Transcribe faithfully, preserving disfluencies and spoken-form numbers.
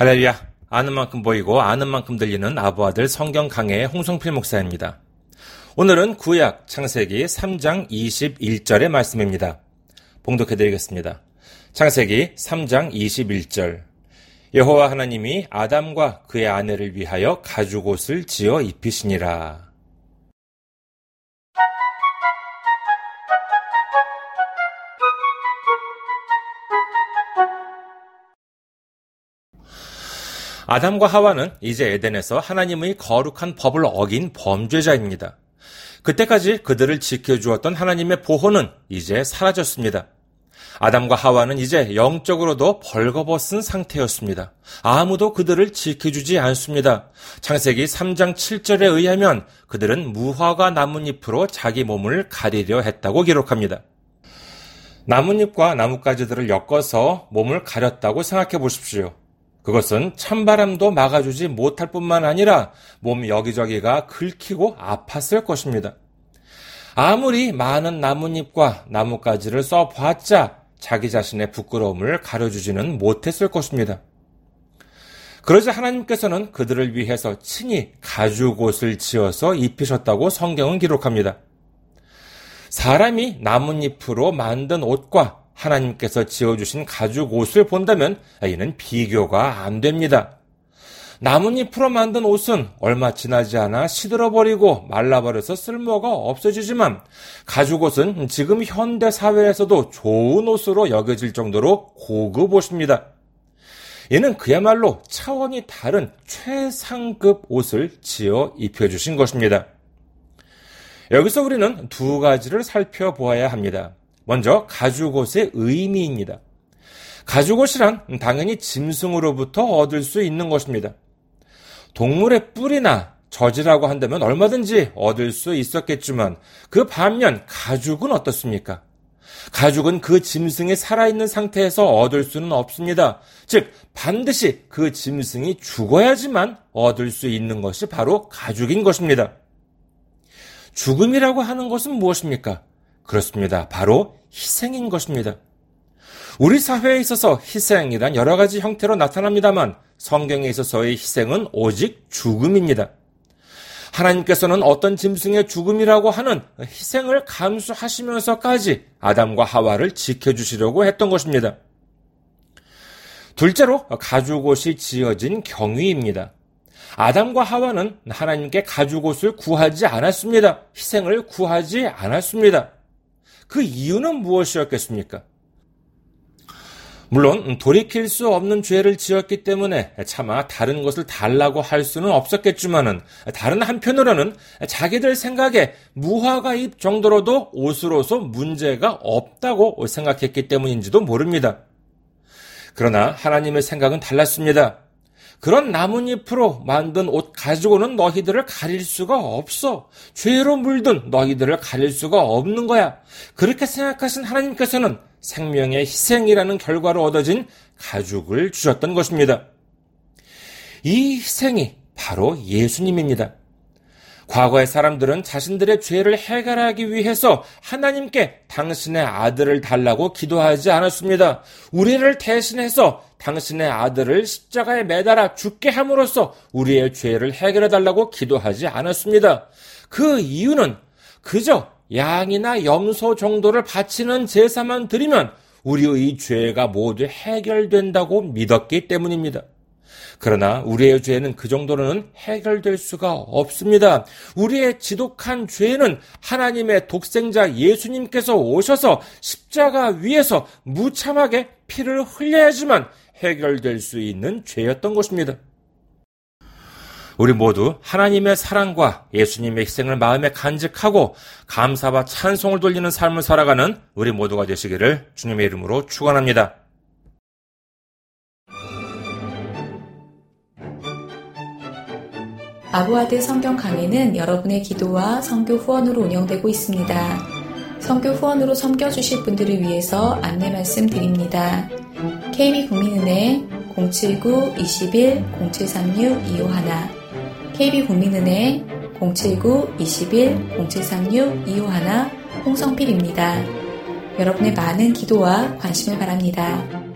할렐루야. 아는 만큼 보이고 아는 만큼 들리는 아부아들 성경 강해의 홍성필 목사입니다. 오늘은 구약 창세기 삼 장 이십일 절의 말씀입니다. 봉독해드리겠습니다. 창세기 삼 장 이십일 절. 여호와 하나님이 아담과 그의 아내를 위하여 가죽옷을 지어 입히시니라. 아담과 하와는 이제 에덴에서 하나님의 거룩한 법을 어긴 범죄자입니다. 그때까지 그들을 지켜주었던 하나님의 보호는 이제 사라졌습니다. 아담과 하와는 이제 영적으로도 벌거벗은 상태였습니다. 아무도 그들을 지켜주지 않습니다. 창세기 삼 장 칠 절에 의하면 그들은 무화과 나뭇잎으로 자기 몸을 가리려 했다고 기록합니다. 나뭇잎과 나뭇가지들을 엮어서 몸을 가렸다고 생각해 보십시오. 그것은 찬바람도 막아주지 못할 뿐만 아니라 몸 여기저기가 긁히고 아팠을 것입니다. 아무리 많은 나뭇잎과 나뭇가지를 써봤자 자기 자신의 부끄러움을 가려주지는 못했을 것입니다. 그러자 하나님께서는 그들을 위해서 친히 가죽옷을 지어서 입히셨다고 성경은 기록합니다. 사람이 나뭇잎으로 만든 옷과 하나님께서 지어주신 가죽옷을 본다면 이는 비교가 안 됩니다. 나뭇잎으로 만든 옷은 얼마 지나지 않아 시들어버리고 말라버려서 쓸모가 없어지지만 가죽옷은 지금 현대사회에서도 좋은 옷으로 여겨질 정도로 고급 옷입니다. 이는 그야말로 차원이 다른 최상급 옷을 지어 입혀주신 것입니다. 여기서 우리는 두 가지를 살펴보아야 합니다. 먼저 가죽옷의 의미입니다. 가죽옷이란 당연히 짐승으로부터 얻을 수 있는 것입니다. 동물의 뿔이나 젖이라고 한다면 얼마든지 얻을 수 있었겠지만 그 반면 가죽은 어떻습니까? 가죽은 그 짐승이 살아있는 상태에서 얻을 수는 없습니다. 즉 반드시 그 짐승이 죽어야지만 얻을 수 있는 것이 바로 가죽인 것입니다. 죽음이라고 하는 것은 무엇입니까? 그렇습니다. 바로 희생인 것입니다. 우리 사회에 있어서 희생이란 여러 가지 형태로 나타납니다만 성경에 있어서의 희생은 오직 죽음입니다. 하나님께서는 어떤 짐승의 죽음이라고 하는 희생을 감수하시면서까지 아담과 하와를 지켜주시려고 했던 것입니다. 둘째로 가죽옷이 지어진 경위입니다. 아담과 하와는 하나님께 가죽옷을 구하지 않았습니다. 희생을 구하지 않았습니다. 그 이유는 무엇이었겠습니까? 물론 돌이킬 수 없는 죄를 지었기 때문에 차마 다른 것을 달라고 할 수는 없었겠지만은 다른 한편으로는 자기들 생각에 무화과 잎 정도로도 옷으로서 문제가 없다고 생각했기 때문인지도 모릅니다. 그러나 하나님의 생각은 달랐습니다. 그런 나뭇잎으로 만든 옷 가지고는 너희들을 가릴 수가 없어. 죄로 물든 너희들을 가릴 수가 없는 거야. 그렇게 생각하신 하나님께서는 생명의 희생이라는 결과로 얻어진 가죽을 주셨던 것입니다. 이 희생이 바로 예수님입니다. 과거의 사람들은 자신들의 죄를 해결하기 위해서 하나님께 당신의 아들을 달라고 기도하지 않았습니다. 우리를 대신해서 당신의 아들을 십자가에 매달아 죽게 함으로써 우리의 죄를 해결해달라고 기도하지 않았습니다. 그 이유는 그저 양이나 염소 정도를 바치는 제사만 드리면 우리의 죄가 모두 해결된다고 믿었기 때문입니다. 그러나 우리의 죄는 그 정도로는 해결될 수가 없습니다. 우리의 지독한 죄는 하나님의 독생자 예수님께서 오셔서 십자가 위에서 무참하게 피를 흘려야지만 해결될 수 있는 죄였던 것입니다. 우리 모두 하나님의 사랑과 예수님의 희생을 마음에 간직하고 감사와 찬송을 돌리는 삶을 살아가는 우리 모두가 되시기를 주님의 이름으로 축원합니다. 아부아들 성경 강해는 여러분의 기도와 선교 후원으로 운영되고 있습니다. 선교 후원으로 섬겨주실 분들을 위해서 안내 말씀 드립니다. 케이비 국민은행 공칠구 이일 공칠삼육 이오일, 케이비 국민은행 공칠구 이일 공칠삼육 이오일 홍성필입니다. 여러분의 많은 기도와 관심을 바랍니다.